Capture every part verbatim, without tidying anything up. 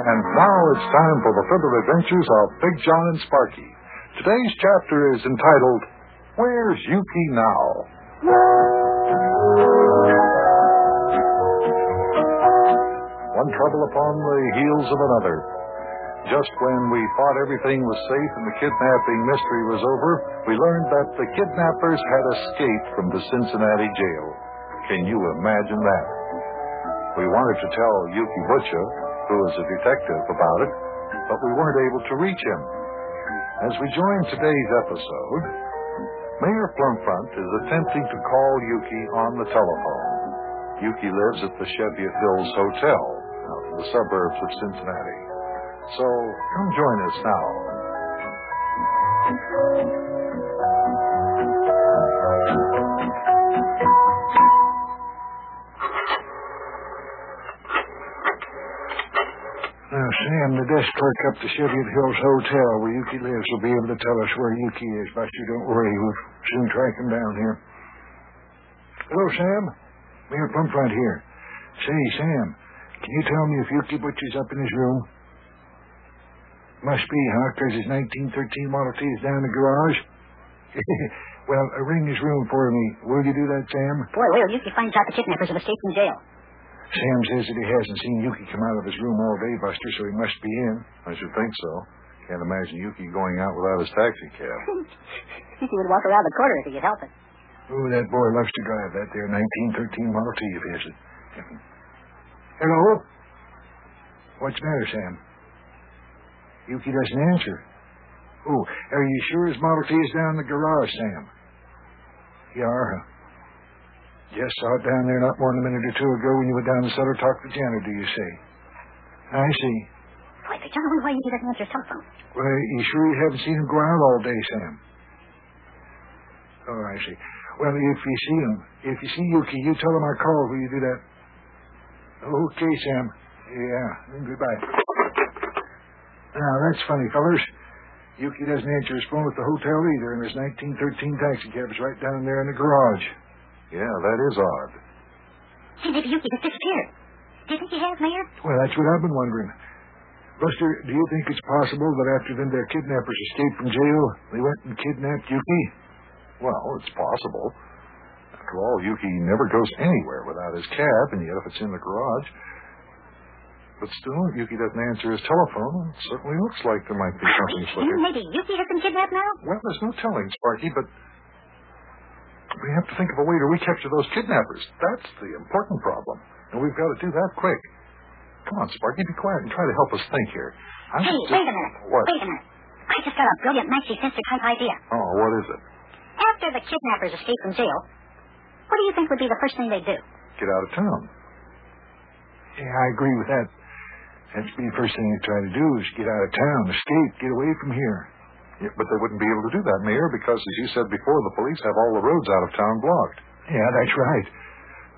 And now it's time for the further adventures of Big John and Sparkie. Today's chapter is entitled, Where's Yukie Now? One trouble upon the heels of another. Just when we thought everything was safe and the kidnapping mystery was over, we learned that the kidnappers had escaped from the Cincinnati jail. Can you imagine that? We wanted to tell Yukie Butcher, who is a detective, about it, but we weren't able to reach him. As we join today's episode, Mayor Plumfront is attempting to call Yukie on the telephone. Yukie lives at the Cheviot Hills Hotel, out in the suburbs of Cincinnati. So, come join us now. Now, Sam, the desk clerk up at the Cheviot Hills Hotel where Yukie lives will be able to tell us where Yukie is, but you don't worry, we'll soon track him down here. Hello, Sam. Mayor Plumfront here. Say, Sam, can you tell me if Yukie Butcher's up in his room? Must be, huh? Because his nineteen thirteen Model T is down in the garage. Well, ring his room for me. Will you do that, Sam? Boy, Will, Yukie finds out the kidnappers have escaped from jail. Sam says that he hasn't seen Yukie come out of his room all day, Buster, so he must be in. I should think so. Can't imagine Yukie going out without his taxi cab. He would walk around the corner if he could help it. Oh, that boy loves to drive that there nineteen thirteen Model T of his. Hello? What's the matter, Sam? Yukie doesn't answer. Oh, are you sure his Model T is down in the garage, Sam? Yeah, huh? Just saw it down there not more than a minute or two ago when you went down the cellar to talk to Janet, do you say? I see. Wait, Big John, I wonder why Yukie doesn't answer his telephone. Well, you sure you haven't seen him go out all day, Sam? Oh, I see. Well, if you see him, if you see Yukie, you tell him I called. Will you do that? Okay, Sam. Yeah, then goodbye. Now, that's funny, fellas. Yukie doesn't answer his phone at the hotel either, and his nineteen thirteen taxicab is right down there in the garage. Yeah, that is odd. Hey, maybe Yukie just disappeared. Do you think he has, Mayor? Well, that's what I've been wondering. Buster, do you think it's possible that after them their kidnappers escaped from jail, they went and kidnapped Yukie? Well, it's possible. After all, Yukie never goes anywhere without his cab, and yet if it's in the garage... But still, Yukie doesn't answer his telephone. It certainly looks like there might be something slipping. Maybe Yukie has been kidnapped now? Well, there's no telling, Sparkie, but we have to think of a way to recapture those kidnappers. That's the important problem, and we've got to do that quick. Come on, Sparkie, be quiet and try to help us think here. I'm hey, just... wait a minute. What? Wait a minute. I just got a brilliant maxi-sensor type idea. Oh, what is it? After the kidnappers escape from jail, what do you think would be the first thing they'd do? Get out of town. Yeah, I agree with that. That's the first thing they try to do is get out of town, escape, get away from here. Yeah, but they wouldn't be able to do that, Mayor, because, as you said before, the police have all the roads out of town blocked. Yeah, that's right.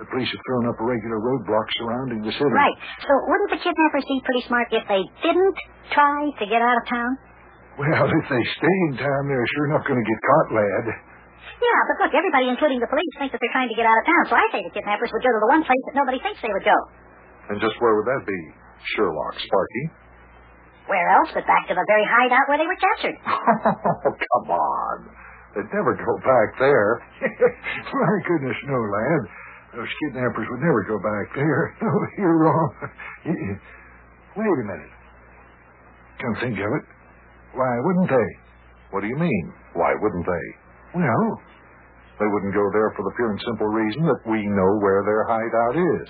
The police have thrown up a regular roadblock surrounding the city. Right. So wouldn't the kidnappers be pretty smart if they didn't try to get out of town? Well, if they stay in town, they're sure not going to get caught, lad. Yeah, but look, everybody, including the police, thinks that they're trying to get out of town. So I say the kidnappers would go to the one place that nobody thinks they would go. And just where would that be? Sherlock, Sparkie. Where else but back to the very hideout where they were captured? Oh, come on. They'd never go back there. My goodness, no, lad. Those kidnappers would never go back there. No, you're wrong. Wait a minute. Come think of it. Why wouldn't they? What do you mean, why wouldn't they? Well, they wouldn't go there for the pure and simple reason that we know where their hideout is.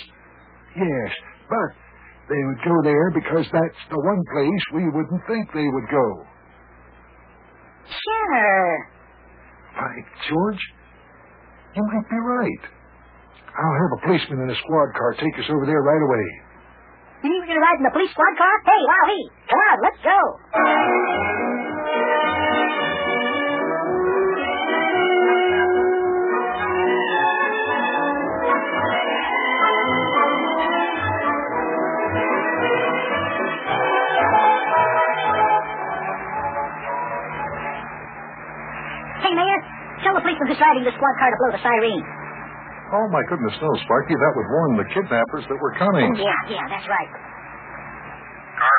Yes, but... they would go there because that's the one place we wouldn't think they would go. Sure. Why, George, you might be right. I'll have a policeman in a squad car take us over there right away. You mean we're going to ride in the police squad car? Hey, Wally, come on, let's go. Who's riding the squad car to blow the siren? Oh, my goodness, no, Sparkie. That would warn the kidnappers that were coming. Yeah, yeah, that's right. Car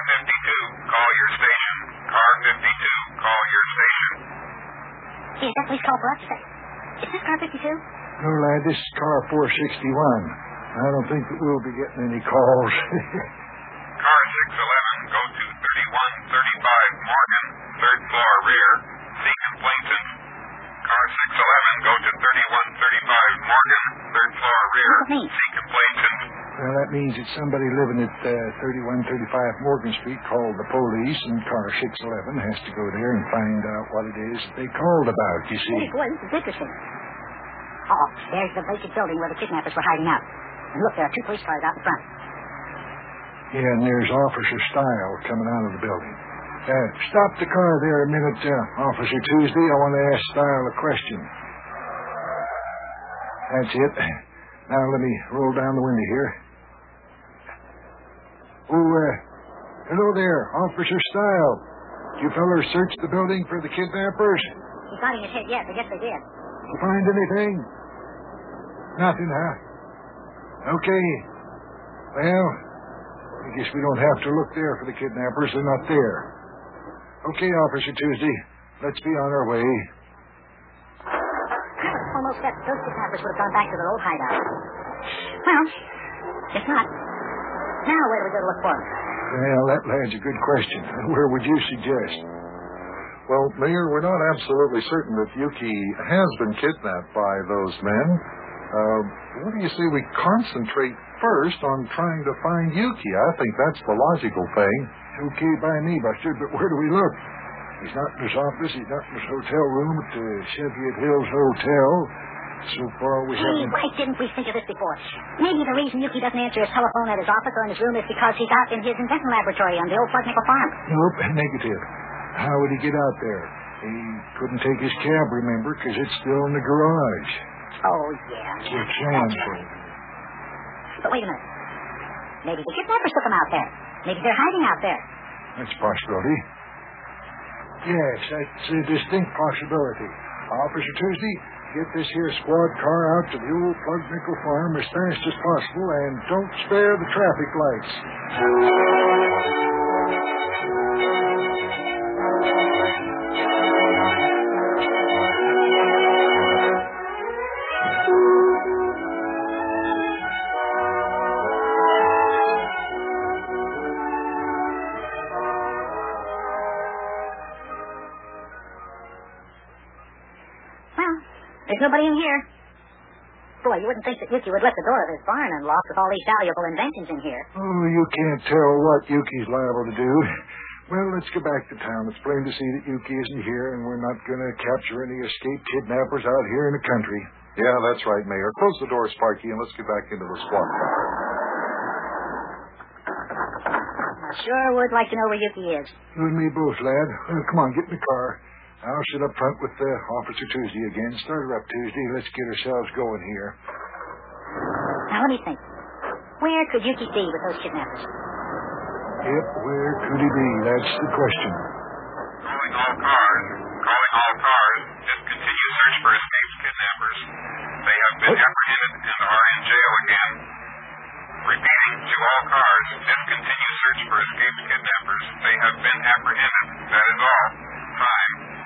car fifty-two, call your station. Is that please call Bluffton? Is this car fifty-two? No, lad, this is car four sixty-one. I don't think that we'll be getting any calls. car six eleven, go to thirty-one thirty-five Morgan, third floor rear. See complainant. car six eleven, go to thirty-one thirty-five Morgan, third floor rear. See complainant. Well, that means that somebody living at uh, thirty-one thirty-five Morgan Street called the police, and car six eleven has to go there and find out what it is they called about, you see. Hey, boy, this is interesting. Oh, there's the vacant building where the kidnappers were hiding out. And look, there are two police cars out in front. Yeah, and there's Officer Stile coming out of the building. Uh, stop the car there a minute, uh, Officer Tuesday. I want to ask Stile a question. That's it. Now let me roll down the window here. Oh, uh, hello there, Officer Stile. Did you fellas search the building for the kidnappers? He's nodding his head, yes. I guess they did. Did you find anything? Nothing, huh? Okay. Well, I guess we don't have to look there for the kidnappers. They're not there. Okay, Officer Tuesday. Let's be on our way. I was almost that those kidnappers would have gone back to their old hideout. Well, if not, now where do we go to look for them? Well, that lad's a good question. Where would you suggest? Well, Mayor, we're not absolutely certain that Yukie has been kidnapped by those men. Uh, what do you say we concentrate first on trying to find Yukie? I think that's the logical thing. Okay by me, Buster, but where do we look? He's not in his office. He's not in his hotel room at the Cheviot Hills Hotel. So far we hey, haven't... Why didn't we think of this before? Maybe the reason Yukie doesn't answer his telephone at his office or in his room is because he's out in his invention laboratory on the old Plug Nickel Farm. Nope, negative. How would he get out there? He couldn't take his cab, remember, because it's still in the garage. Oh, yeah. You can. But wait a minute. Maybe the kidnappers took them out there. Maybe they're hiding out there. That's a possibility. Yes, that's a distinct possibility. Officer Tuesday, get this here squad car out to the old Plug Nickel Farm as fast as possible, and don't spare the traffic lights. There's nobody in here. Boy, you wouldn't think that Yukie would let the door of his barn unlocked with all these valuable inventions in here. Oh, you can't tell what Yukie's liable to do. Well, let's go back to town. It's plain to see that Yukie isn't here, and we're not going to capture any escaped kidnappers out here in the country. Yeah, that's right, Mayor. Close the door, Sparkie, and let's get back into the squad car. I sure would like to know where Yukie is. You and me both, lad. Well, come on, get in the car. I'll sit up front with uh, Officer Tuesday again. Start her up, Tuesday. Let's get ourselves going here. Now, let me think. Where could Yukie be with those kidnappers? Yep, where could he be? That's the question. Calling all cars. Calling all cars. Discontinue search for escaped kidnappers. They have been what? apprehended and are in jail again. Repeating to all cars. Discontinue search for escaped kidnappers. They have been apprehended. That is all. Time.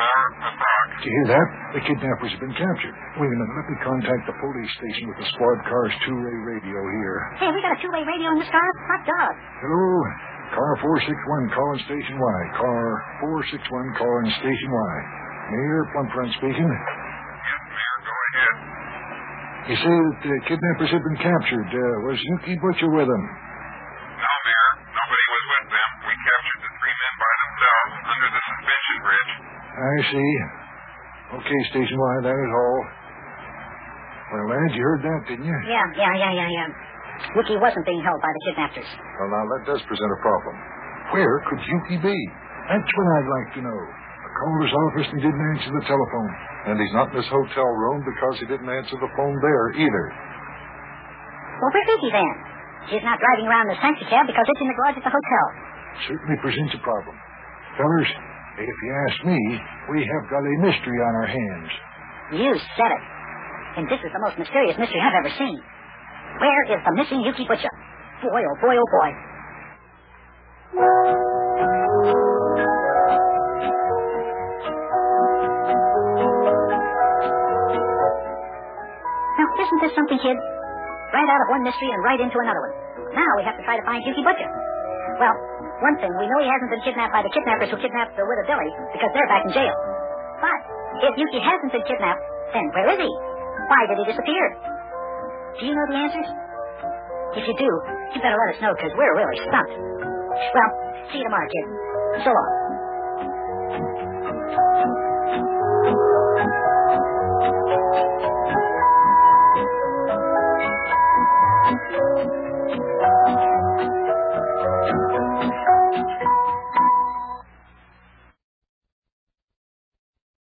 Do you hear that? The kidnappers have been captured. Wait a minute. Let me contact the police station with the squad car's two-way radio here. Hey, we got a two-way radio in this car? Hot dog. Hello? car four sixty-one calling Station Y. car four sixty-one calling Station Y. Mayor Plumfront speaking. Yes, Mayor. Go ahead. You say that the kidnappers have been captured. Uh, was Yukie Butcher with them? No, Mayor. Nobody was with them. We captured the three men by themselves under the suspension bridge. I see. Okay, Station Y, that is all. Well, lad, you heard that, didn't you? Yeah, yeah, yeah, yeah, yeah. Yukie wasn't being held by the kidnappers. Well, now, that does present a problem. Where could Yukie be? That's what I'd like to know. I called his office and didn't answer the telephone. And he's not in his hotel room because he didn't answer the phone there either. Well, where is he then? He's not driving around in his fancy cab because it's in the garage at the hotel. Certainly presents a problem. Fellers, if you ask me, we have got a mystery on our hands. You said it. And this is the most mysterious mystery I've ever seen. Where is the missing Yukie Butcher? Boy, oh boy, oh boy. Here's something, kid. Right out of one mystery and right into another one. Now we have to try to find Yukie Butcher. Well, one thing, we know he hasn't been kidnapped by the kidnappers who kidnapped the Widow Billy, because they're back in jail. But if Yukie hasn't been kidnapped, then where is he? Why did he disappear? Do you know the answers? If you do, you better let us know, because we're really stumped. Well, see you tomorrow, kid. So long.